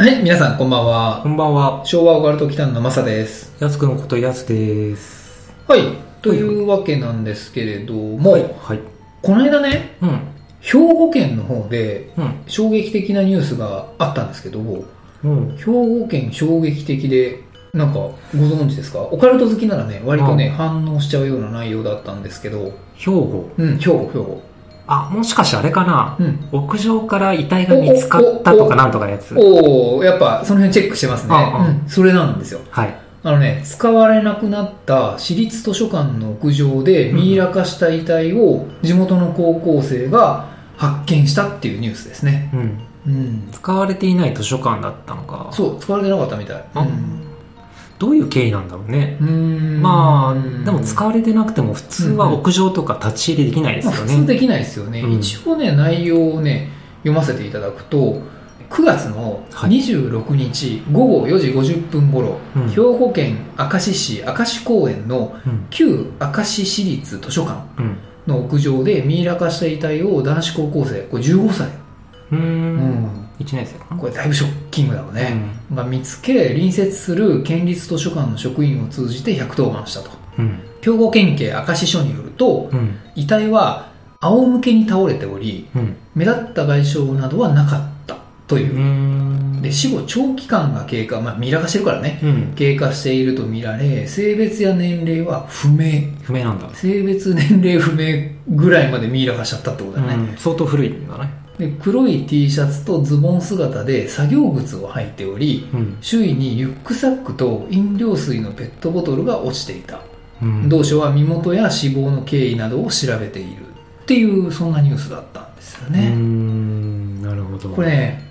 はい、皆さんこんばんは。こんばんは。昭和オカルト祈間のマサです。やすくんことやすです。はい、というわけなんですけれども、はい、この間ね、兵庫県の方で衝撃的なニュースがあったんですけど、兵庫県衝撃的で、なんかご存知ですか？オカルト好きならね、割とね、反応しちゃうような内容だったんですけど、兵庫。あ、もしかしてあれかな、屋上から遺体が見つかったとかなんとかのやつ。やっぱその辺チェックしてますね。それなんですよ。はい。使われなくなった市立図書館の屋上でミイラ化した遺体を地元の高校生が発見したっていうニュースですね。使われていない図書館だったのか。そう、使われてなかったみたい。どういう経緯なんだろうね。まあでも使われてなくても普通は屋上とか立ち入りできないですよね。普通できないですよね。一応ね、内容をね読ませていただくと、9月の26日午後4時50分頃、兵庫県明石市明石公園の旧明石市立図書館の屋上でミイラ化した遺体を男子高校生、これ15歳。1年生かな、これだいぶショッキングだろうね、見つけ隣接する県立図書館の職員を通じて110番したと、兵庫県警明石署によると、遺体は仰向けに倒れており、目立った外傷などはなかったという、で死後長期間が経過、ミイラ化してるからね、経過していると見られ、性別や年齢は不明なんだ。性別年齢不明ぐらいまでミイラ化しちゃったってことだよね、相当古いんだね。で黒い T シャツとズボン姿で作業靴を履いており、周囲にリュックサックと飲料水のペットボトルが落ちていた、同署は身元や死亡の経緯などを調べているっていう、そんなニュースだったんですよね。なるほど。これね、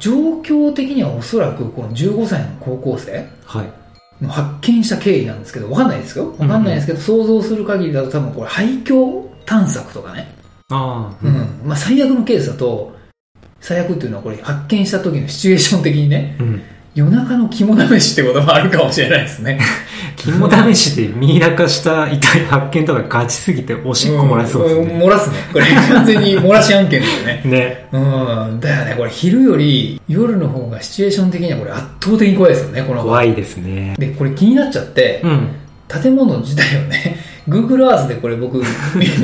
状況的にはおそらくこの15歳の高校生の発見した経緯なんですけど、分かんないですけど想像する限りだと多分これ廃墟探索とかね。最悪のケースだと、最悪っていうのはこれ発見した時のシチュエーション的にね、夜中の肝試しってこともあるかもしれないですね。肝試しでミイラ化した遺体発見とかガチすぎておしっこ漏らそうですね、漏らすね、これ完全に漏らし案件だよね。だよね。これ昼より夜の方がシチュエーション的にはこれ圧倒的に怖いですよね。この怖いですね。でこれ気になっちゃって、建物自体をねGoogle Earth でこれ僕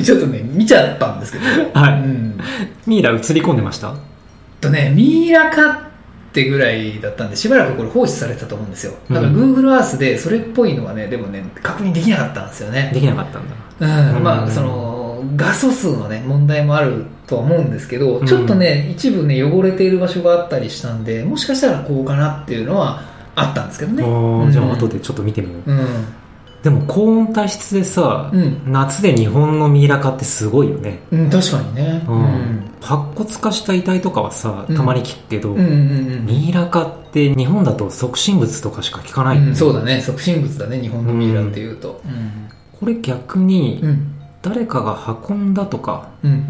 ちょっとね見ちゃったんですけど、ミイラ映り込んでましたとね、ミイラ化ってぐらいだったんでしばらくこれ放置されてたと思うんですよ。だから Google Earth でそれっぽいのはね、でもね確認できなかったんですよね。できなかったんだ。その画素数のね問題もあるとは思うんですけど、ちょっとね一部ね汚れている場所があったりしたんで、もしかしたらこうかなっていうのはあったんですけどね。じゃあ後でちょっと見てみよう。でも高温多湿でさ、夏で日本のミイラ化ってすごいよね。確かにね。白骨化した遺体とかはさ、たまに聞くけど、ミイラ化って日本だと促進物とかしか聞かない、そうだね、促進物だね、日本のミイラっていうと、これ逆に、誰かが運んだとか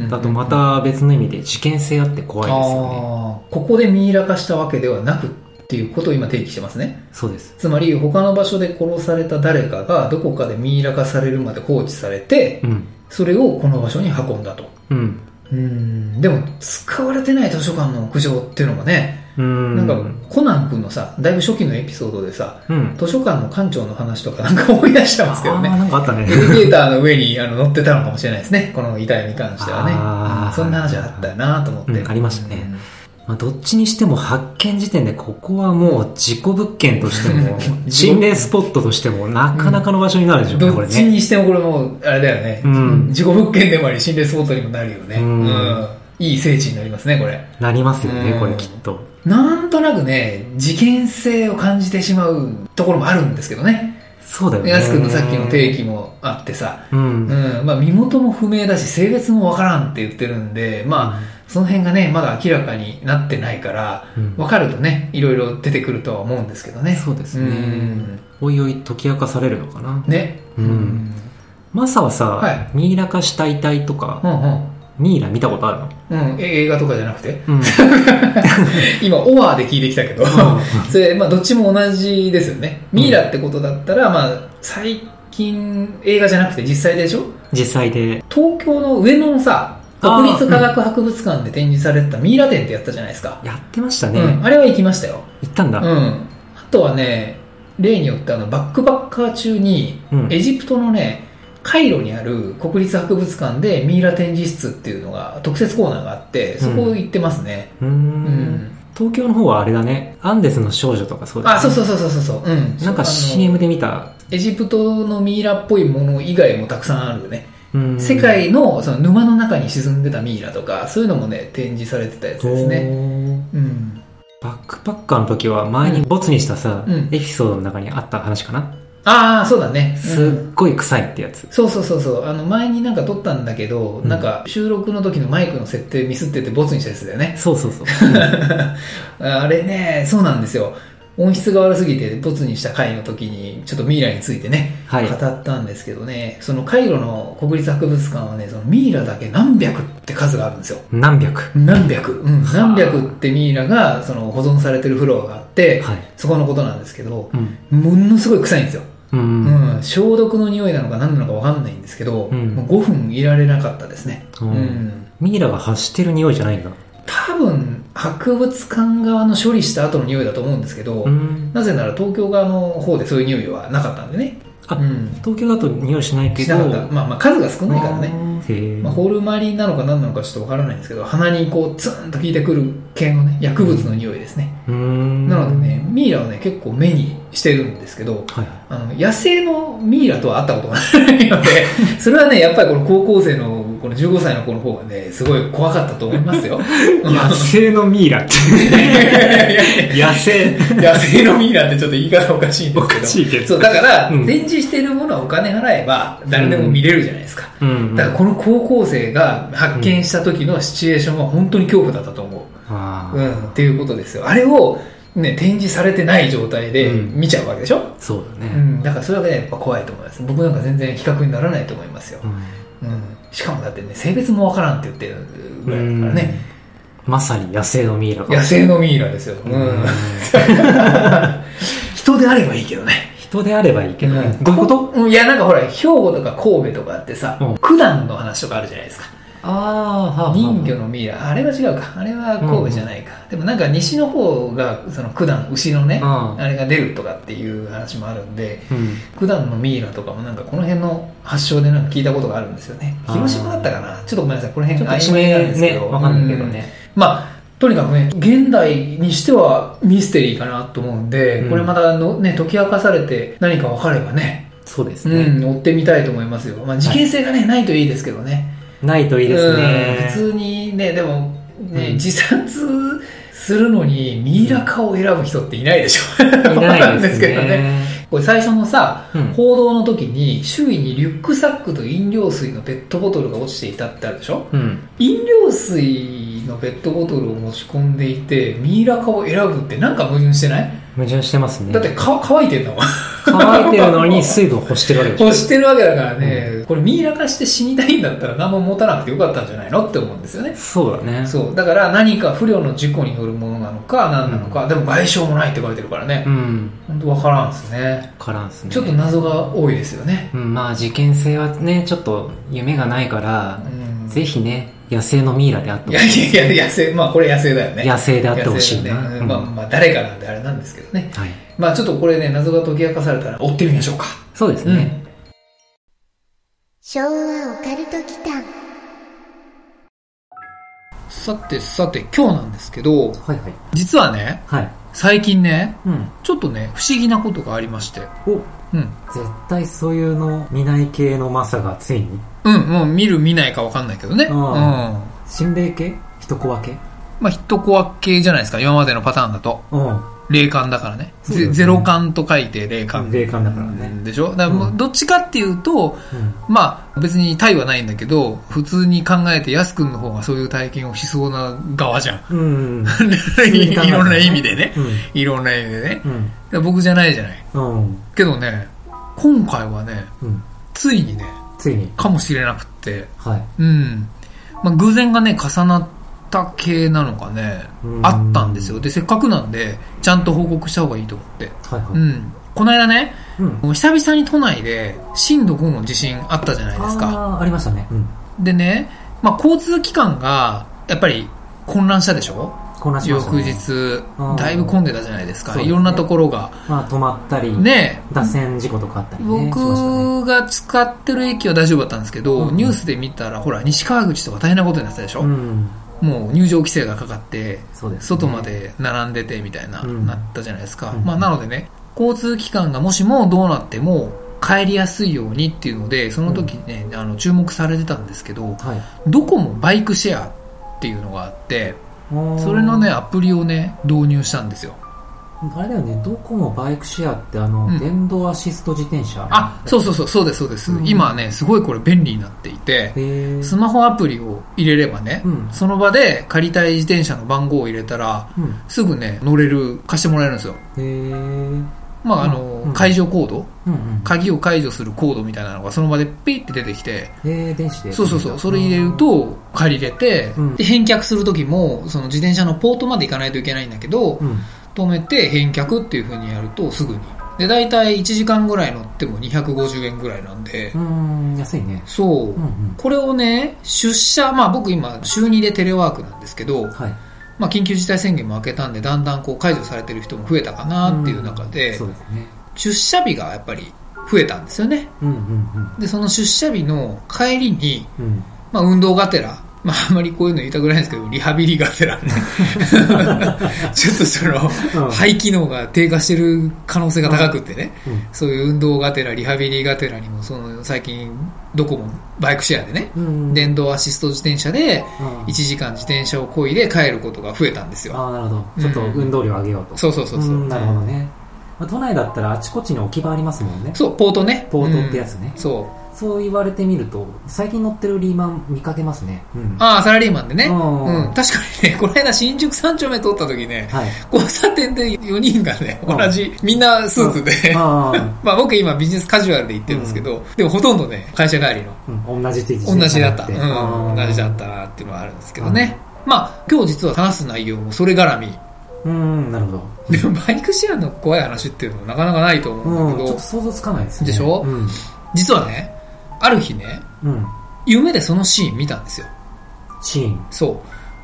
だとまた別の意味で事件性あって怖いですよね。ここでミイラ化したわけではなくっていうことを今提起してますね。そうです。つまり他の場所で殺された誰かがどこかでミイラ化されるまで放置されて、それをこの場所に運んだと。でも使われてない図書館の屋上っていうのがね、なんかコナン君のさ、だいぶ初期のエピソードでさ、図書館の館長の話とかなんか思い出してますけどね。なんかあったね。エレベーターの上に乗ってたのかもしれないですね、この遺体に関してはね。そんな話あったよなと思って、ありましたね。どっちにしても発見時点でここはもう事故物件としても心霊スポットとしてもなかなかの場所になるでしょうね。これね、どっちにしてもこれもうあれだよね、事故物件でもあり心霊スポットにもなるよね。いい聖地になりますね。これなりますよね、これきっと。なんとなくね、事件性を感じてしまうところもあるんですけどね。そうだよね。安くんのさっきの定義もあってさ、うんうん、まあ、身元も不明だし性別もわからんって言ってるんで、まあ、その辺がねまだ明らかになってないから、うん、分かるとねいろいろ出てくるとは思うんですけどね。そうですね、うん、おいおい解き明かされるのかなね、うんうん、マサはさ、はい、ミイラ化した遺体とか、うんうん、ミイラ見たことあるの？うん、映画とかじゃなくて、うん、今オワーで聞いてきたけどそれ、まあ、どっちも同じですよね。ミイラってことだったら、まあ、最近映画じゃなくて実際でしょ。実際で東京の上野のさ国立科学博物館で展示されてたミイラ展ってやったじゃないですか。やってましたね、うん、あれは行きましたよ。行ったんだ、うん、あとはね例によってバックパッカー中に、うん、エジプトのねカイロにある国立博物館でミイラ展示室っていうのが特設コーナーがあってそこ行ってますね、うんうん、東京の方はあれだねアンデスの少女とかそうだね。あ、そうそうそうそうそう、うん、なんか CM で見たエジプトのミイラっぽいもの以外もたくさんあるよね。世界 その沼の中に沈んでたミイラとかそういうのもね展示されてたやつですね、うん、バックパッカーの時は前にボツにしたさ、うん、エピソードの中にあった話かな。ああそうだね、うん、すっごい臭いってやつ。そうそうそうそう、前になんか撮ったんだけど、うん、なんか収録の時のマイクの設定ミスっててボツにしたやつだよね。そうそうそう、うん、あれねそうなんですよ。音質が悪すぎてボツにした回の時にちょっとミイラについてね、はい、語ったんですけどね。そのカイロの国立博物館はねそのミイラだけ何百って数があるんですよ。何百何百、うん、何百ってミイラがその保存されてるフロアがあって、はい、そこのことなんですけど、うん、ものすごい臭いんですよ、うんうん、消毒の匂いなのか何なのか分かんないんですけど、うん、もう5分いられなかったですね、うんうん、ミイラが発してる匂いじゃないんだ。多分博物館側の処理した後の匂いだと思うんですけど、うん、なぜなら東京側の方でそういう匂いはなかったんでね。あ、うん、東京だと匂いしないけど、まあ、まあ数が少ないからね。へ、まあ、ホルマリンなのか何なのかちょっとわからないんですけど鼻にこうツーンと効いてくる系のね薬物の匂いですね、うん、なのでねミイラをね結構目にしてるんですけど、はい、野生のミイラとは会ったことがないのでそれはねやっぱりこの高校生のこの15歳の子の方がねすごい怖かったと思いますよ野生のミイラって野生のミイラってちょっと言い方おかしいんですけど、おかしいけどそうだから、うん、展示してるものはお金払えば誰でも見れるじゃないですか、うんうん、だからこの高校生が発見した時のシチュエーションは本当に恐怖だったと思う、うんうん、っていうことですよ。あれをね、展示されてない状態で見ちゃうわけでしょ、うん、そうだね、うん、だからそれはねやっぱ怖いと思います。僕なんか全然比較にならないと思いますよ、うんうん、しかもだってね性別もわからんって言ってるぐらいだからね、まさに野生のミイラが野生のミイラですよ、うんうん、人であればいいけどね。人であればいいけどね、うん、どういうこと？いやなんかほら兵庫とか神戸とかってさ、うん、九段の話とかあるじゃないですか。あー人魚のミイラ、あれは違うか、あれは神戸じゃないか、うん、でもなんか西の方がその九段牛のね、うん、あれが出るとかっていう話もあるんで、うん、九段のミイラとかもなんかこの辺の発祥でなんか聞いたことがあるんですよね。広島だったかな、ちょっとごめんなさいこの辺が曖昧なんですけど、ね、分かんないけどね、うん、まあとにかくね現代にしてはミステリーかなと思うんで、うん、これまたの、ね、解き明かされて何か分かればね、そうですね、うん、追ってみたいと思いますよ、まあ、事件性が、ね、はい、ないといいですけどね。ないといいですね、うん、普通にねでもね、うん、自殺するのにミイラ化を選ぶ人っていないでしょ。いないですね。これ最初のさ、うん、報道の時に周囲にリュックサックと飲料水のペットボトルが落ちていたってあるでしょ、うん、飲料水のペットボトルを持ち込んでいてミイラ化を選ぶってなんか矛盾してない？矛盾してますね。だって乾いてるの乾いてるのに水分を欲してるわけでしょ。欲してるわけだからね、うん、これミイラ化して死にたいんだったら何も持たなくてよかったんじゃないのって思うんですよね。そうだね。そうだから何か不良の事故によるものなのか何なのか、うん、でも賠償もないって書いてるからね、うん、本当分からんですね。分からんですね。ちょっと謎が多いですよね、うん、まあ事件性はねちょっと夢がないから、うん、ぜひね野生のミイラであってほしい。いやいや野生、まあこれ野生だよね。野生であってほしいね、うん、まあまあ誰かなんであれなんですけどね、はい、まあちょっとこれね謎が解き明かされたら追ってみましょうか。そうですね、うん、昭和オカルト祈間。さてさて今日なんですけど、はいはい、実はね、はい、最近ね、うん、ちょっとね不思議なことがありまして。お、うん、絶対そういうの見ない系のマサがついに、うん、もう見る見ないか分かんないけどね、うん、心霊系、人コア系、まあ人コア系じゃないですか今までのパターンだと、うん、霊感だからね。ゼロ感と書いて霊感。霊感だからね。でしょ？だからどっちかっていうと、うん、まあ別に対はないんだけど、普通に考えてヤス君の方がそういう体験をしそうな側じゃん。うん、いろんな意味でね。うん、いろんな意味でね。うん、僕じゃないじゃない。うん、けどね、今回はね、うん、ついにね、ついにかもしれなくって、はい、うん。まあ偶然がね、重なって、系なのかね、あったんですよ。でせっかくなんでちゃんと報告した方がいいと思って、はいはい、うん、この間ね、うん、久々に都内で震度5の地震あったじゃないですか。 ありましたね、うん、でね、まあ、交通機関がやっぱり混乱したでしょ。混乱しましたね。翌日だいぶ混んでたじゃないですか、いろんなところが、まあ、止まったり、ね、脱線事故とかあったり、ね、僕が使ってる駅は大丈夫だったんですけど、うん、ニュースで見たらほら西川口とか大変なことになってたでしょ、うん、もう入場規制がかかって外まで並んでてみたいな、なったじゃないですか、まあ、なのでね、交通機関がもしもどうなっても帰りやすいようにっていうので、その時ね、注目されてたんですけど、どこもバイクシェアっていうのがあって、それのねアプリをね導入したんですよ。あれだよね、ドコモバイクシェアって電動アシスト自転車、あ、そうですそうです、うん、今ねすごいこれ便利になっていて、スマホアプリを入れればね、うん、その場で借りたい自転車の番号を入れたら、うん、すぐね乗れる、貸してもらえるんですよ。まあうん、解除コード、うんうん、鍵を解除するコードみたいなのがその場でピッて出てきて、電子で、そうそれ入れると借りれて、うん、で返却する時もその自転車のポートまで行かないといけないんだけど、うん、止めて返却っていう風にやるとすぐにで、だいたい1時間ぐらい乗っても250円ぐらいなんで、安いね。そう、うんうん、これをね出社、まあ僕今週2でテレワークなんですけど、はい、まあ、緊急事態宣言も明けたんでだんだんこう解除されてる人も増えたかなっていう中で、うん、そうですね、出社日がやっぱり増えたんですよね、うんうんうん、でその出社日の帰りに、うん、まあ、運動がてら、まあ、あんまりこういうの言いたくないんですけど、リハビリがてらねちょっとその肺機能が低下してる可能性が高くってね、うんうん、そういう運動がてらリハビリがてらにも、その最近ドコモバイクシェアでね、うん、電動アシスト自転車で1時間自転車を漕いで帰ることが増えたんですよ。ああ、なるほど、ちょっと運動量上げようと、うん、そう、うん、なるほどね、まあ、都内だったらあちこちに置き場ありますもんね。そう、ポートね、ポートってやつね、うん、そう言われてみると最近乗ってるリーマン見かけますね、うん、ああ、サラリーマンでね、うん、確かにね、この間新宿3丁目通った時ね、はい、交差点で4人がね同じ、うん、みんなスーツで、うん、まあ僕今ビジネスカジュアルで行ってるんですけど、うん、でもほとんどね会社帰りの、うん、同じだった、うん、同じだったなっていうのはあるんですけどね、うん、まあ今日実は話す内容もそれ絡み、うん、なるほど。でもバイクシェアの怖い話っていうのはなかなかないと思うんだけど、うん、ちょっと想像つかないですね。でしょ、うん、実はねある日ね、うん、夢でそのシーン見たんですよ。シーン、そう、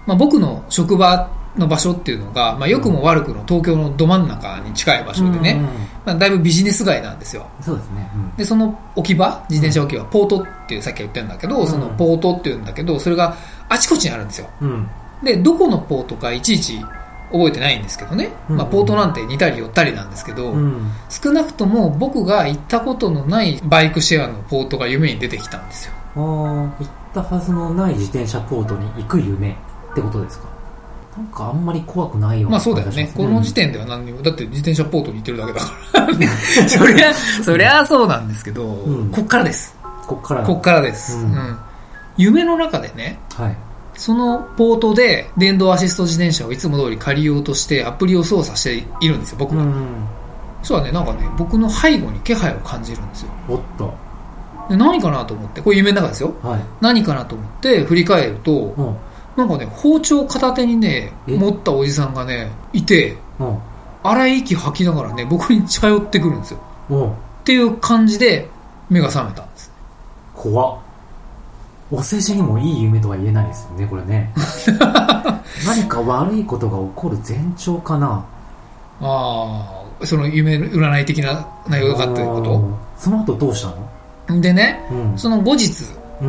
まあ、僕の職場の場所っていうのが、まあ、良くも悪くも東京のど真ん中に近い場所でね、うんうんうん、まあ、だいぶビジネス街なんですよ。そうですね、うん、でその置き場、自転車置き場、うん、ポートっていうさっき言ったんだけど、そのポートっていうんだけど、それがあちこちにあるんですよ、うん、でどこのポートかいちいち覚えてないんですけどね、まあ、ポートなんて似たり寄ったりなんですけど、うんうん、少なくとも僕が行ったことのないバイクシェアのポートが夢に出てきたんですよ。あ、行ったはずのない自転車ポートに行く夢ってことですか。なんかあんまり怖くないような、まあそうだよね、この時点では何にも、うん、だって自転車ポートに行ってるだけだから、ね、そりゃそうなんですけど、うん、こっからです、こっからです、うんうん、夢の中でね、はい、そのポートで電動アシスト自転車をいつも通り借りようとしてアプリを操作しているんですよ、僕が、うん、そうはね、なんかね、僕の背後に気配を感じるんですよ。おっと、で何かなと思って、これ夢の中ですよ、はい、何かなと思って振り返ると、うん、なんかね、包丁片手にね持ったおじさんがねいて、うん、荒い息吐きながらね僕に近寄ってくるんですよ、うん、っていう感じで目が覚めたんです。怖っ。お世辞にもいい夢とは言えないですよね、これね何か悪いことが起こる前兆かな。ああ、その夢占い的な内容があったということ。その後どうしたのでね、うん、その後日、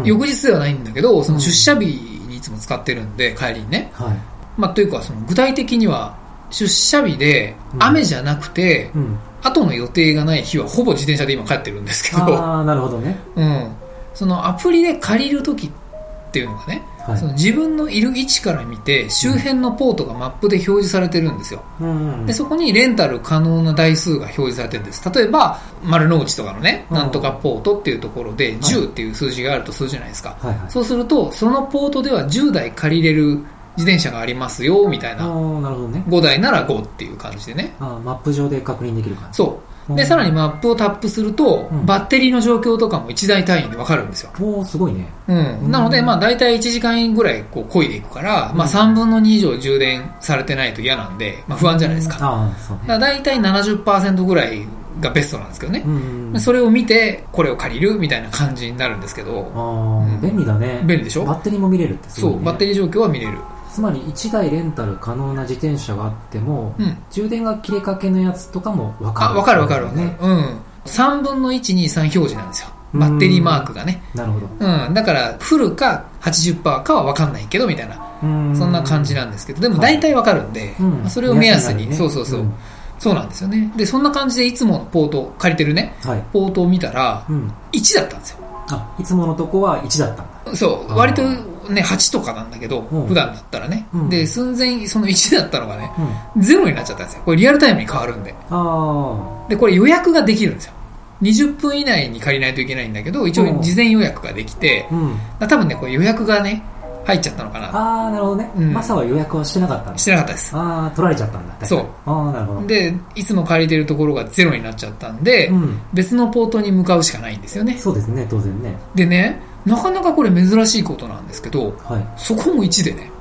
翌日ではないんだけど、その出社日にいつも使ってるんで、帰りにね、はい、まあ、というかその具体的には出社日で雨じゃなくて、うんうん、後の予定がない日はほぼ自転車で今帰ってるんですけど。ああ、なるほどね、うん、そのアプリで借りる時っていうのがね、はい、その自分のいる位置から見て周辺のポートがマップで表示されてるんですよ、うんうん、でそこにレンタル可能な台数が表示されてるんです。例えば丸の内とかのね、うん、なんとかポートっていうところで10っていう数字があるとするじゃないですか、はいはいはい、そうするとそのポートでは10台借りれる自転車がありますよみたいな、なるほど、ね、5台なら5っていう感じでね、あマップ上で確認できるからそうで、さらにマップをタップすると、うん、バッテリーの状況とかも1台単位で分かるんですよ。おー、すごいね。うん。なので、まあ、大体1時間ぐらいこう漕いでいくから、うん、まあ、3分の2以上充電されてないと嫌なんで、まあ、不安じゃないですか。うん、ああ、そうね。だから大体 70% ぐらいがベストなんですけどね、うん、それを見てこれを借りるみたいな感じになるんですけど、あ、うん、便利だね。便利でしょ。バッテリーも見れるってすごいね。そう、バッテリー状況は見れる。つまり1台レンタル可能な自転車があっても、うん、充電が切れかけのやつとかも分かる、ね、分かる分かる分かる、ね、うん、3分の 1,2,3 表示なんですよ、バッテリーマークがね。なるほど、うん、だからフルか 80% かは分かんないけどみたいな、うん、そんな感じなんですけど、でも大体分かるんで、はい、うん、それを目安に、ね、そうそうそう、うん、そうなんですよね。でそんな感じでいつものポート借りてるね、はい、ポートを見たら1だったんですよ、うん、あ、いつものとこは1だったんだ。そう、割とね、8とかなんだけど、うん、普段だったらね、うん、で寸前その1だったのがね、うん、0になっちゃったんですよ。これリアルタイムに変わるんで、あ、でこれ予約ができるんですよ。20分以内に借りないといけないんだけど、一応事前予約ができて、うん、多分ねこれ予約がね入っちゃったのかな。ああ、なるほどね、うん、マサは予約はしてなかったんです。してなかったです。ああ、取られちゃったんだ。そう、あ、なるほど。でいつも借りてるところがゼロになっちゃったんで、うん、別のポートに向かうしかないんですよね。そうですね、当然ね。でね、なかなかこれ珍しいことなんですけど、はい、そこも1でね、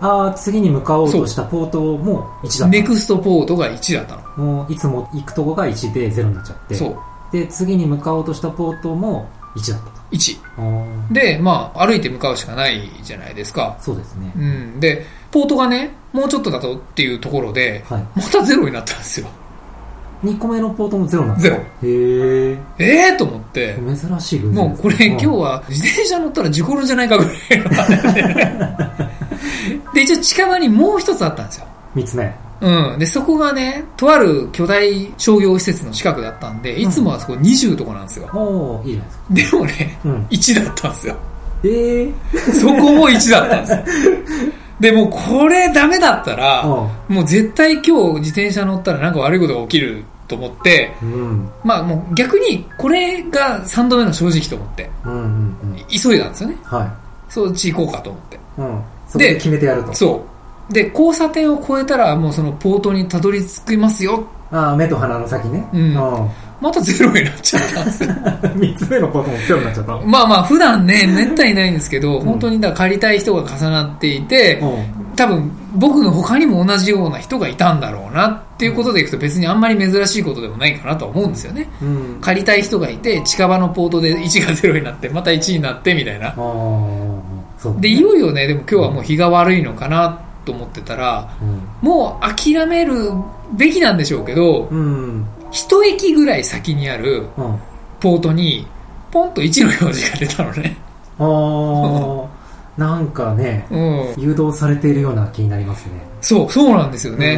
ああ、次に向かおうとしたポートも1だった。ネクストポートが1だったの。もういつも行くとこが1で0になっちゃって、そうで次に向かおうとしたポートも1だったと。1で、まあ歩いて向かうしかないじゃないですか。そうですね、うん、でポートがねもうちょっとだとっていうところで、はい、また0になったんですよ。2個目のポートもゼロなんですよ。ゼロ。へええー、と思って。珍しい分。もうこれ、今日は自転車乗ったら事故るんじゃないかぐらいの話で。一応近場にもう一つあったんですよ。3つ目。うん。で、そこがね、とある巨大商業施設の近くだったんで、いつもはそこ20とかなんですよ。おー、いいじゃないですか。でもね、うん、1だったんですよ。そこも1だったんですよ。でもこれダメだったら、もう絶対今日自転車乗ったらなんか悪いことが起きると思って、うん、まあもう逆にこれが3度目の正直と思って、うんうんうん、急いだんですよね、はい、そっち行こうかと思って、うん、そこで決めてやると。そうで交差点を越えたらもうそのポートにたどり着きますよ。あ、目と鼻の先ね、うん、またゼロになっちゃったんですよ。3つ目のポートもゼロになっちゃった。まあまあ普段ねめったにないんですけど、うん、本当にだ借りたい人が重なっていて、うん、多分僕の他にも同じような人がいたんだろうなっていうことでいくと、別にあんまり珍しいことでもないかなと思うんですよね、うん、借りたい人がいて近場のポートで1がゼロになってまた1になってみたいな。あ、そうね、でいよいよね、でも今日はもう日が悪いのかなと思ってたら、うん、もう諦めるべきなんでしょうけど、うん、一駅ぐらい先にあるポートにポンと1の表示が出たのね。あなんかね、うん、誘導されているような気になりますね。そうそうなんですよね、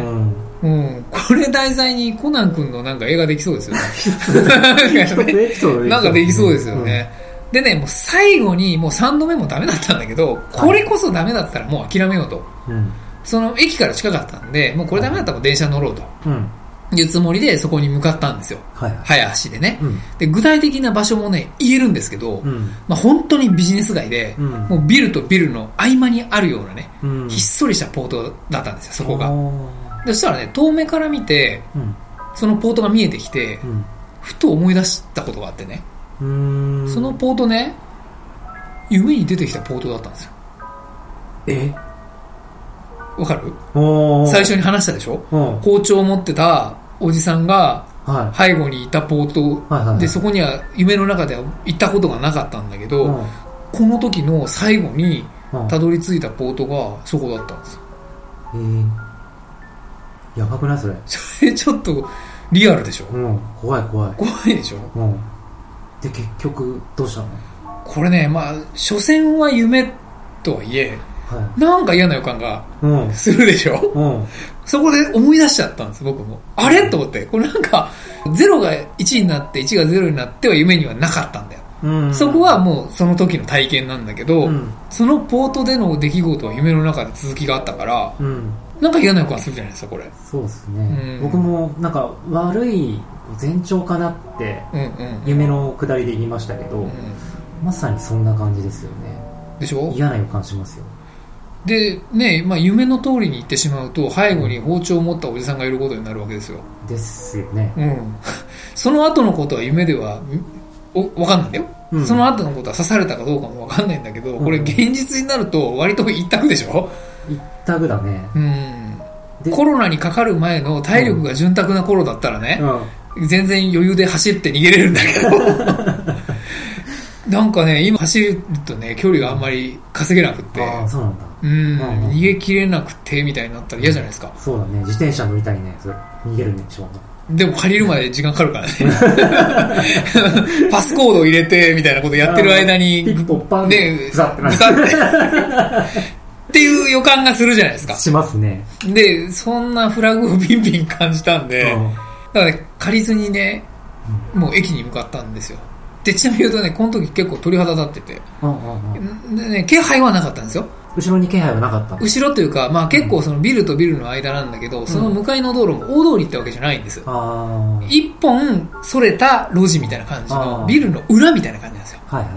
うんうん、これ題材にコナン君のなんか映画できそうですよね。なんかできそうですよね、うん、でね、もう最後にもう3度目もダメだったんだけど、これこそダメだったらもう諦めようと、うん、その駅から近かったんで、もうこれダメだったらもう電車乗ろうと、うん、いうつもりでそこに向かったんですよ、はいはい、早足でね、うん、で具体的な場所もね言えるんですけど、うん、まあ、本当にビジネス街で、うん、もうビルとビルの合間にあるようなね、うん、ひっそりしたポートだったんですよ、そこが。でそしたらね、遠目から見て、うん、そのポートが見えてきて、うん、ふと思い出したことがあってね、うーん、そのポートね夢に出てきたポートだったんですよ。わかる？最初に話したでしょ、包丁を持ってたおじさんが背後にいたポート、はいはいはい、でそこには夢の中では行ったことがなかったんだけど、この時の最後にたどり着いたポートがそこだったんですよ。やばくないそれ。それちょっとリアルでしょ、うん、怖い怖い怖いでしょ、うん、で結局どうしたのこれね。まあ所詮は夢とはいえ、はい、なんか嫌な予感がするでしょ、うん、そこで思い出しちゃったんです、僕も。あれと思って、これなんか0が1になって1が0になっては夢にはなかったんだよ、うん、そこはもうその時の体験なんだけど、うん、そのポートでの出来事は夢の中で続きがあったから、うん、なんか嫌な予感するじゃないですかこれ。そうですね、うん、僕もなんか悪い前兆かなって夢の下りで言いましたけど、うんうん、まさにそんな感じですよね。でしょ。嫌な予感しますよ。でね、まあ、夢の通りに行ってしまうと背後に包丁を持ったおじさんがいることになるわけですよ。ですよね、うん、その後のことは夢では分かんないんだよ、うん、その後のことは刺されたかどうかも分かんないんだけど、これ現実になると割と一択でしょ。一択だね、うん、でコロナにかかる前の体力が潤沢な頃だったらね、うん、全然余裕で走って逃げれるんだけどなんかね今走るとね距離があんまり稼げなくって、ああそうなんだ、うん、まあまあ、逃げ切れなくてみたいになったら嫌じゃないですか、うん、そうだね。自転車乗りたいね。それ逃げるね。しょうがない。でも借りるまで時間かかるからねパスコードを入れてみたいなことやってる間にピッポッパンでブザッてっていう予感がするじゃないですか。しますね。でそんなフラグをビンビン感じたんで、うん、だから、ね、借りずにねもう駅に向かったんですよ。でちなみに言うとねこの時結構鳥肌立ってて、うんうんうん、でね気配はなかったんですよ。後ろに気配はなかった。後ろというか、まあ結構そのビルとビルの間なんだけど、うん、その向かいの道路も大通りってわけじゃないんです。一本それた路地みたいな感じのビルの裏みたいな感じなんですよ。はいは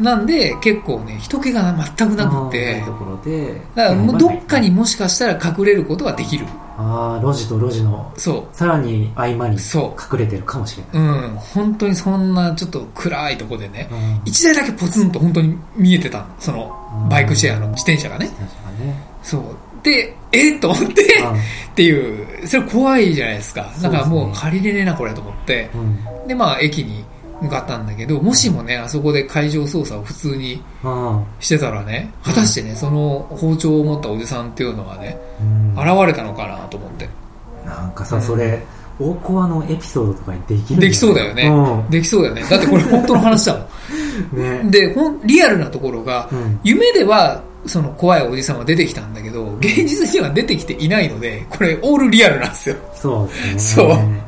い、なんで結構ね人気が全くなくて、ところでだからもうどっかにもしかしたら隠れることができる。ああ、路地と路地のそうさらに合間に隠れてるかもしれない。うん、本当にそんなちょっと暗いとこでね、一、うん、台だけポツンと本当に見えてたのその。バイクシェアの自転車がね、そうでと思ってっていう、それ怖いじゃないですか。だからもう借りれねえなこれと思って、うん、でまあ駅に向かったんだけど、もしもねあそこで海上捜査を普通にしてたらね、果たしてねその包丁を持ったおじさんっていうのがね、うん、現れたのかなと思って。なんかさ、うん、それ大コアのエピソードとかにできる、ね、できそうだよね、うん、できそうだよね。だってこれ本当の話だもんね、でリアルなところが、うん、夢ではその怖いおじさんは出てきたんだけど現実には出てきていないのでこれオールリアルなんですよ。そうですね。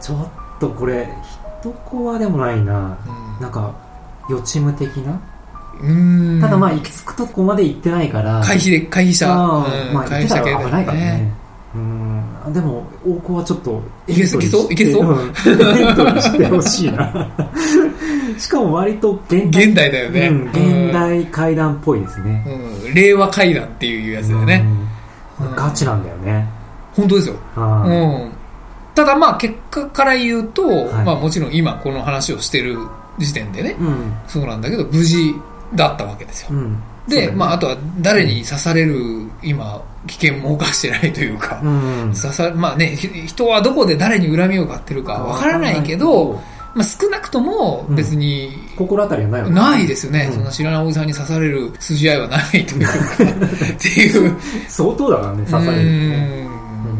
そうちょっとこれ一コアでもないな、うん、なんか予知夢的な。ただまあ行き着くとこまで行ってないから回避した、うん、まあ行ってたら危ないからね。うん、でも大子はちょっといけそうしてほしいなしかも割と現代だよね、うん、現代怪談っぽいですね、うん、令和怪談っていうやつだよね、うん、ガチなんだよね。本当ですよ、うん、ただまあ結果から言うと、はい、まあ、もちろん今この話をしてる時点でね、うん、そうなんだけど無事だったわけですよ、うん、でね、まあ、あとは誰に刺される今危険も犯してないというか、うん、まあね、人はどこで誰に恨みを買ってるかわからないけど、まあ、少なくとも別に、うん、心当たりはないわけないですよね、うん、そんな知らないおじさんに刺される筋合いはないというかっていう相当だからね刺される、う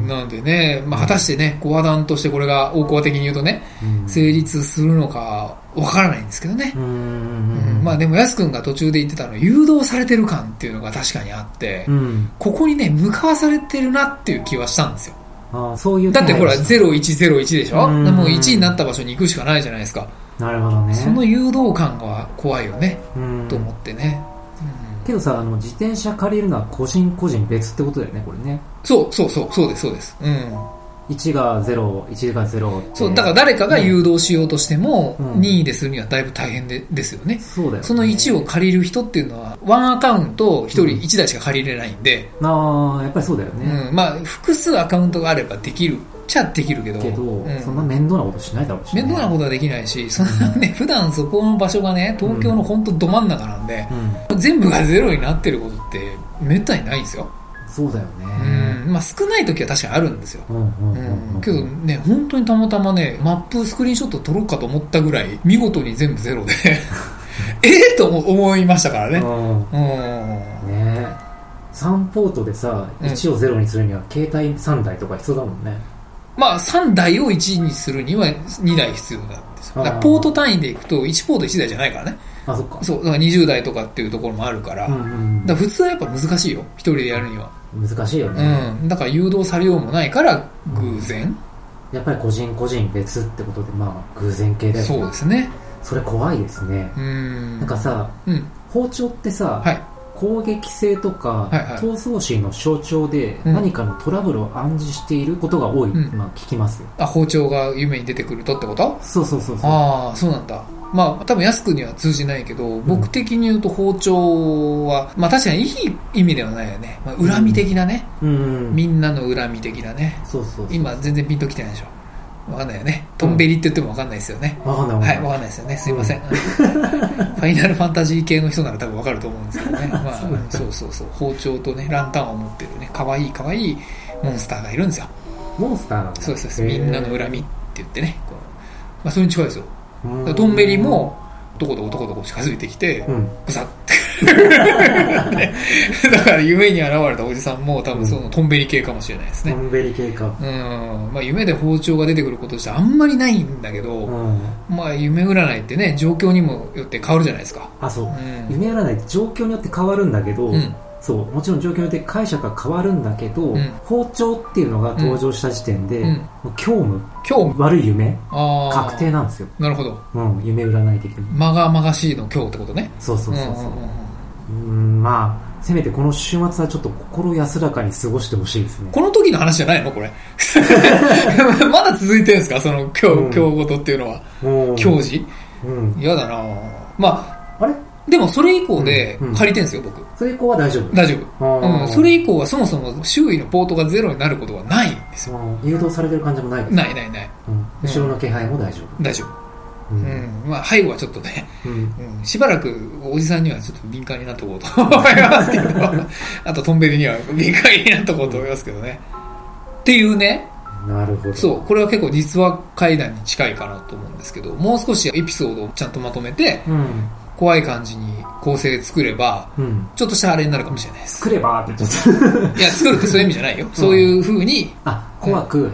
ん、なんでね、まあ、果たしてねコア団としてこれが大コア的に言うとね、うん、成立するのかわからないんですけどね、うんうん、まあでもやすくんが途中で言ってたの誘導されてる感っていうのが確かにあって、うん、ここにね向かわされてるなっていう気はしたんですよ。ああ、そういうだってほら0101でしょ、うん、もう1になった場所に行くしかないじゃないですか。なるほどね。その誘導感が怖いよね、うん、と思ってね、うん、けどさ自転車借りるのは個人個人別ってことだよねこれね。そうです、うん1が0、1が0って。そう、だから誰かが誘導しようとしても、うん、任意でするにはだいぶ大変ですよね。そうだよね。その1を借りる人っていうのは、ワンアカウント1人1台しか借りれないんで。うん、ああ、やっぱりそうだよね。うん、まあ、複数アカウントがあればできる。ちゃできるけど、うん、そんな面倒なことしないだろうし、ね、面倒なことはできないし、そんなね、うん、普段そこの場所がね東京のほんとど真ん中なんで、うん、全部が0になってることってめったにないんですよ。そうだよね、うん、まあ少ない時は確かにあるんですよ、けどね本当にたまたまねマップスクリーンショット撮ろうかと思ったぐらい見事に全部ゼロでと思いましたからね、うん、ね3ポートでさ1をゼロにするには携帯3台とか必要だもんね。まあ3台を1にするには2台必要なんですよ。だからポート単位でいくと1ポート1台じゃないからね。あ、そっか。そう、だから20代とかっていうところもあるから、うんうん、だから普通はやっぱ難しいよ一人でやるには。難しいよね、うん、だから誘導されようもないから偶然、うん、やっぱり個人個人別ってことでまあ偶然系だよね。そうですね、それ怖いですね。なんかさ、うん、包丁ってさ、はい、攻撃性とか、はいはい、闘争心の象徴で何かのトラブルを暗示していることが多い、うん、まあ聞きますよ。あ、包丁が夢に出てくるとってこと？そうそうそうそう。ああ、そうなんだ。まあ多分安くには通じないけど、僕的に言うと包丁は、まあ確かにいい意味ではないよね。まあ、恨み的なね、うん。みんなの恨み的なね。そうそうそう。今全然ピンときてないでしょ。わかんないよね。トンベリって言ってもわかんないですよね。わかんない。はい、わかんないですよね。すいません。うん、ファイナルファンタジー系の人なら多分わかると思うんですけどね。まあそうそうそう。包丁とね、ランタンを持ってるね、かわいいモンスターがいるんですよ。モンスターなんだ。そうですそうです。みんなの恨みって言ってね。こう、まあそれに近いですよ。トンベリもどこどこ近づいてきて、ぐさってだから夢に現れたおじさんも多分そのトンベリ系かもしれないですね。トンベリ系か。うん。まあ夢で包丁が出てくることとしてあんまりないんだけど、うん、まあ夢占いってね、状況にもよって変わるじゃないですか。あ、そう。うん、夢占いって状況によって変わるんだけど、うん、そう、もちろん状況によって解釈が変わるんだけど、うん、包丁っていうのが登場した時点で、うん、虚無、悪い夢、確定なんですよ。なるほど。うん、夢占い的に。まがまがしいの今日ってことね。そうそう。うん、まあせめてこの週末はちょっと心安らかに過ごしてほしいですね。この時の話じゃないのこれ。まだ続いてるんですかその今日ごとっていうのは。今日時。うん。嫌だな。まああれ。でもそれ以降で借りてんですよ、僕。それ以降は大丈夫、うん、それ以降はそもそも周囲のポートがゼロになることはないんですよ。誘導されてる感じもないです。ない、うん、後ろの気配も大丈夫、うんうん、まあ背後はちょっとね、うんうん、しばらくおじさんにはちょっと敏感になっとこうと思いますけどあとトンベリには敏感になっとこうと思いますけどね、うん、っていうね。なるほど。そう、これは結構実話怪談に近いかなと思うんですけど、もう少しエピソードをちゃんとまとめて、うん、怖い感じに構成作れば、うん、ちょっとしたあれになるかもしれないです。作ればってちょっといや、作るってそういう意味じゃないよ、うん、そういう風に怖く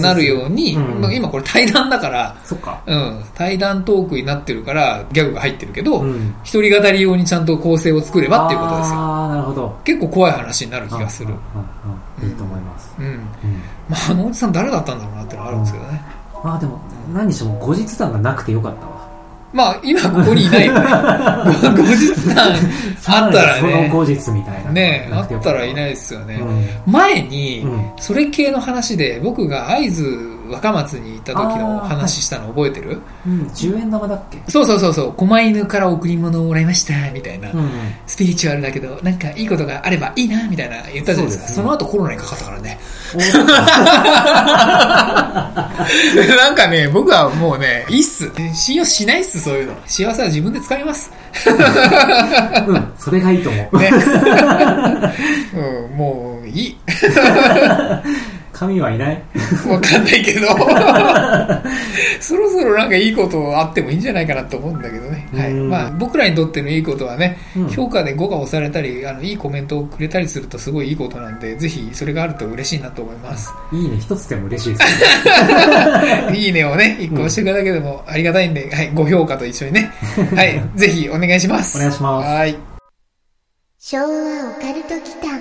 なるように、うん、今これ対談だから、そっか、うん、対談トークになってるからギャグが入ってるけど、うん、一人語り用にちゃんと構成を作ればっていうことですよ。ああ、なるほど。結構怖い話になる気がする。いいと思います。うん。うん、まああのおじさん誰だったんだろうなってのはあるんですけどね。うん、まあでも何にしても後日談がなくてよかったわ。まあ今ここにいないから後日談あったらね、その後日みたいなね、あったらいないですよね、うん、前にそれ系の話で僕が会津若松に行った時の話したの覚えてる？はい、うん、10円玉だっけ？そう、狛犬から贈り物をもらいましたみたいな、うん、スピリチュアルだけどなんかいいことがあればいいなみたいな言ったじゃないですか。 その後コロナにかかったからねなんかね、僕はもうね、いいっす、信用しないっす、そういうの。幸せは自分で掴みますうん、それがいいと思う、ねうん、もういい神はいないわかんないけどそろそろなんかいいことあってもいいんじゃないかなと思うんだけどね、はい、まあ、僕らにとってのいいことはね、うん、評価で5が押されたり、あのいいコメントをくれたりするとすごいいいことなんで、ぜひそれがあると嬉しいなと思います。いいね一つでも嬉しいですいいねをね1個押していくだけでもありがたいんで、はい、ご評価と一緒にね、はい、ぜひお願いします。お願いします。はい、昭和オカルト期間。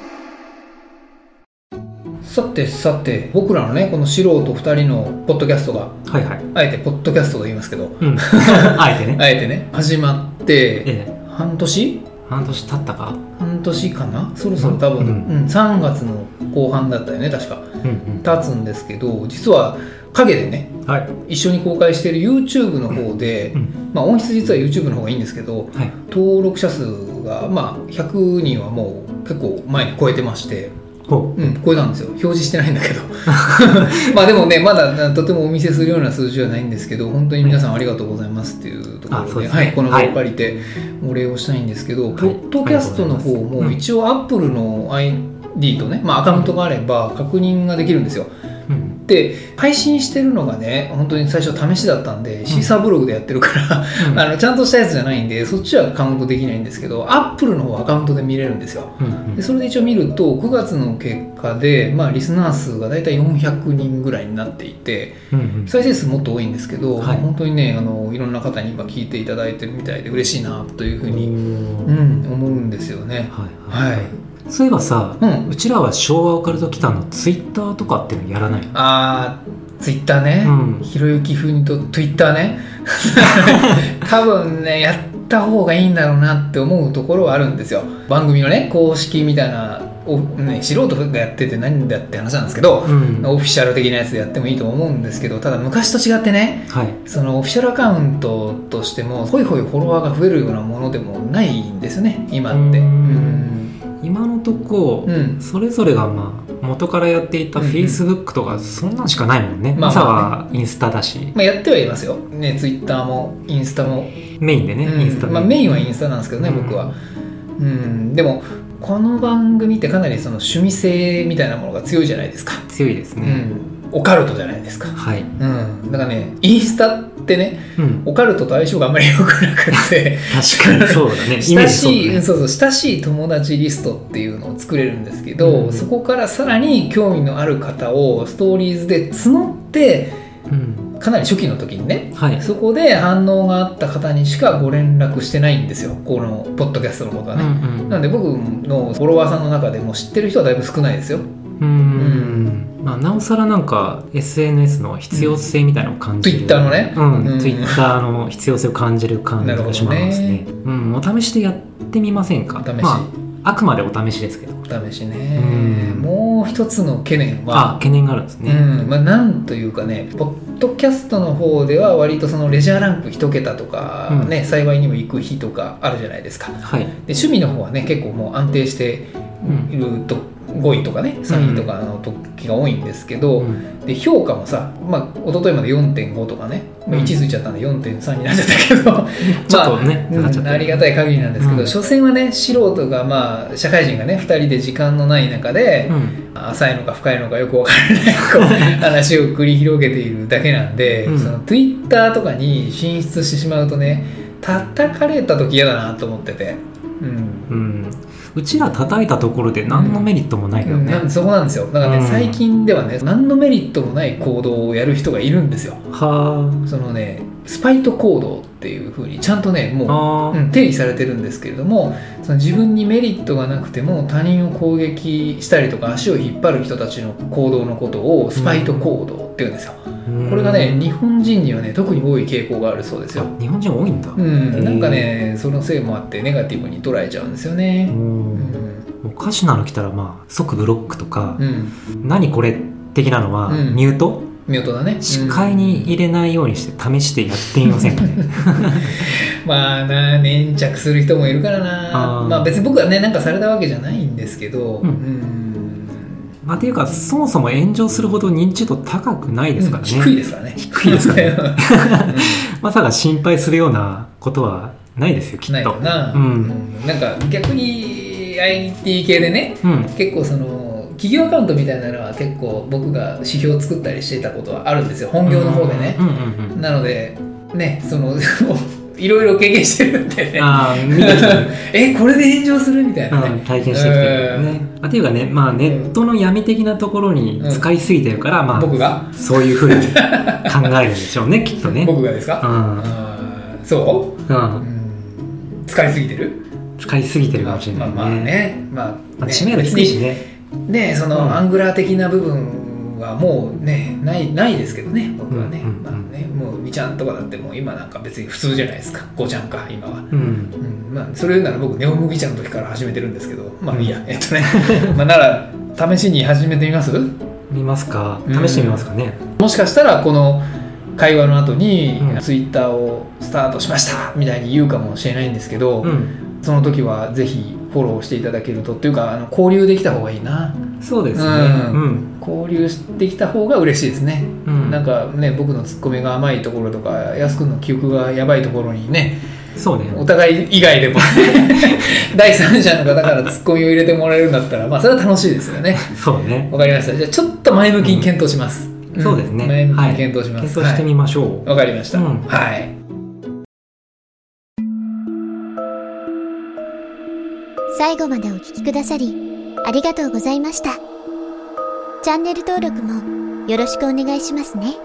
さて僕らのねこの素人2人のポッドキャストが、はいはい、あえてポッドキャストと言いますけど、うん、あえてね始まって、半年経ったか、半年かな、そろそろ多分、うんうん、3月の後半だったよね確か、うんうん、経つんですけど、実は陰でね、はい、一緒に公開している YouTube の方で、うんうん、まあ音質実は YouTube の方がいいんですけど、はい、登録者数がまあ100人はもう結構前に超えてまして、うん、これなんですよ。表示してないんだけどまあでもね、まだとてもお見せするような数字じゃないんですけど、本当に皆さんありがとうございますっていうところ で、ね、はい、この場を借りてお礼をしたいんですけど、はい、ポッドキャストの方も一応 Apple の ID とね、まあ、アカウントがあれば確認ができるんですよ、うん、で配信してるのがね、本当に最初試しだったんで、シーサーブログでやってるから、うん、ちゃんとしたやつじゃないんで、そっちはカウントできないんですけど、Apple の方はアカウントで見れるんですよ、うん、でそれで一応見ると9月の結果で、まあ、リスナー数がだいたい400人ぐらいになっていて、うん、再生数もっと多いんですけど、はい、本当にね、いろんな方に今聞いていただいてるみたいで嬉しいなというふうに、うん、思うんですよね。はい、はい、そういえばさ、うん、うちらは昭和オカルト期間のツイッターとかっていうのやらない？ああ、ツイッターね、ひろゆき風にとツイッターね多分ねやった方がいいんだろうなって思うところはあるんですよ。番組のね公式みたいな素人がやってて何だって話なんですけど、オフィシャル的なやつでやってもいいと思うんですけど、ただ昔と違ってね、はい、そのオフィシャルアカウントとしてもほいほいフォロワーが増えるようなものでもないんですね今って。今のとこ、それぞれがまあ元からやっていた Facebook とかそんなんしかないもんね。朝はインスタだし、まあ、やってはいますよ、ね、Twitter もインスタもメインでね、インスタ、まあ、メインはインスタなんですけどね、僕は。でもこの番組ってかなりその趣味性みたいなものが強いじゃないですか。強いですね、オカルトじゃないですか。はい、だからねインスタってね、オカルトと相性があんまり良くなくて確かにそうだね親しい友達リストっていうのを作れるんですけど、そこからさらに興味のある方をストーリーズで募って、かなり初期の時にね、そこで反応があった方にしかご連絡してないんですよ、このポッドキャストのことはね、なので僕のフォロワーさんの中でも知ってる人はだいぶ少ないですよ。まあ、なおさらなんか SNS の必要性みたいなのを感じる、Twitter のね、Twitter の必要性を感じる感じがしますね。お試しでやってみませんか。まあ、あくまでお試しですけど。お試しね。もう一つの懸念は、懸念があるんですね。まあ、なんというかね、ポッドキャストの方では割とそのレジャーランク1桁とかね、幸いにも行く日とかあるじゃないですか。で、趣味の方はね、結構もう安定していると。5位とかね3位とかの時が多いんですけど、で評価もさ、まあ、一昨日まで 4.5 とかね、1ついちゃったんで 4.3 になっちゃったけどちょっとね、ありがたい限りなんですけど、所詮はね素人が、まあ、社会人がね2人で時間のない中で、浅いのか深いのかよく分からない話を繰り広げているだけなんで、その Twitter とかに進出してしまうとね叩かれた時嫌だなと思ってて。うちら叩いたところで何のメリットもないけどね、そこなんですよ。だからね、最近ではね何のメリットもない行動をやる人がいるんですよ。そのねスパイト行動っていう風にちゃんとねもう、定義されてるんですけれども、その自分にメリットがなくても他人を攻撃したりとか足を引っ張る人たちの行動のことをスパイト行動っていうんですよ。これがね日本人にはね特に多い傾向があるそうですよ。日本人多いんだ。なんかねそのせいもあってネガティブに捉えちゃうんですよね。おかしなの来たらまあ即ブロックとか、何これ的なのはミュート、だね、視界に入れないようにして試してやってみませんかねまあな粘着する人もいるからな。まあ別に僕はねなんかされたわけじゃないんですけど、まあ、っていうかそもそも炎上するほど認知度高くないですからね、低いですからね、まさか心配するようなことはないですよきっと。ないかな。なんか逆に IT 系でね、結構その企業アカウントみたいなのは結構僕が指標を作ったりしてたことはあるんですよ、本業の方でね。なのでねそのいろいろ経験してるんでねこれで炎上するみたいなね、体験してきてるね。っていうかね、まあ、ネットの闇的なところに使いすぎてるから、まあ、僕がそういうふうに考えるんでしょうねきっとね。僕がですか。そう、使いすぎてる、かもしれないね。まあね、知名度低いしね。でそのアングラー的な部分はもうねないですけどね僕はね。もう2ちゃんとかだってもう今なんか別に普通じゃないですか、5ちゃんか今は。まあ、それ言うなら僕ネオ麦茶の時から始めてるんですけど、まあいいや、まあなら試しに始めてみますか。試してみますかね。もしかしたらこの会話の後にツイッターをスタートしましたみたいに言うかもしれないんですけど、その時はぜひフォローしていただけるとっていうか、交流できた方がいいな。そうですね、交流できた方が嬉しいですね。なんかね僕のツッコミが甘いところとか安くんの記憶がやばいところにね、そうねお互い以外でも第三者の方からツッコミを入れてもらえるんだったらまあそれは楽しいですよね。そうね、わかりました。じゃあちょっと前向きに検討します。そうですね、前向きに検討します。検討してみましょう。わかりました。最後までお聞きくださりありがとうございました。チャンネル登録もよろしくお願いしますね。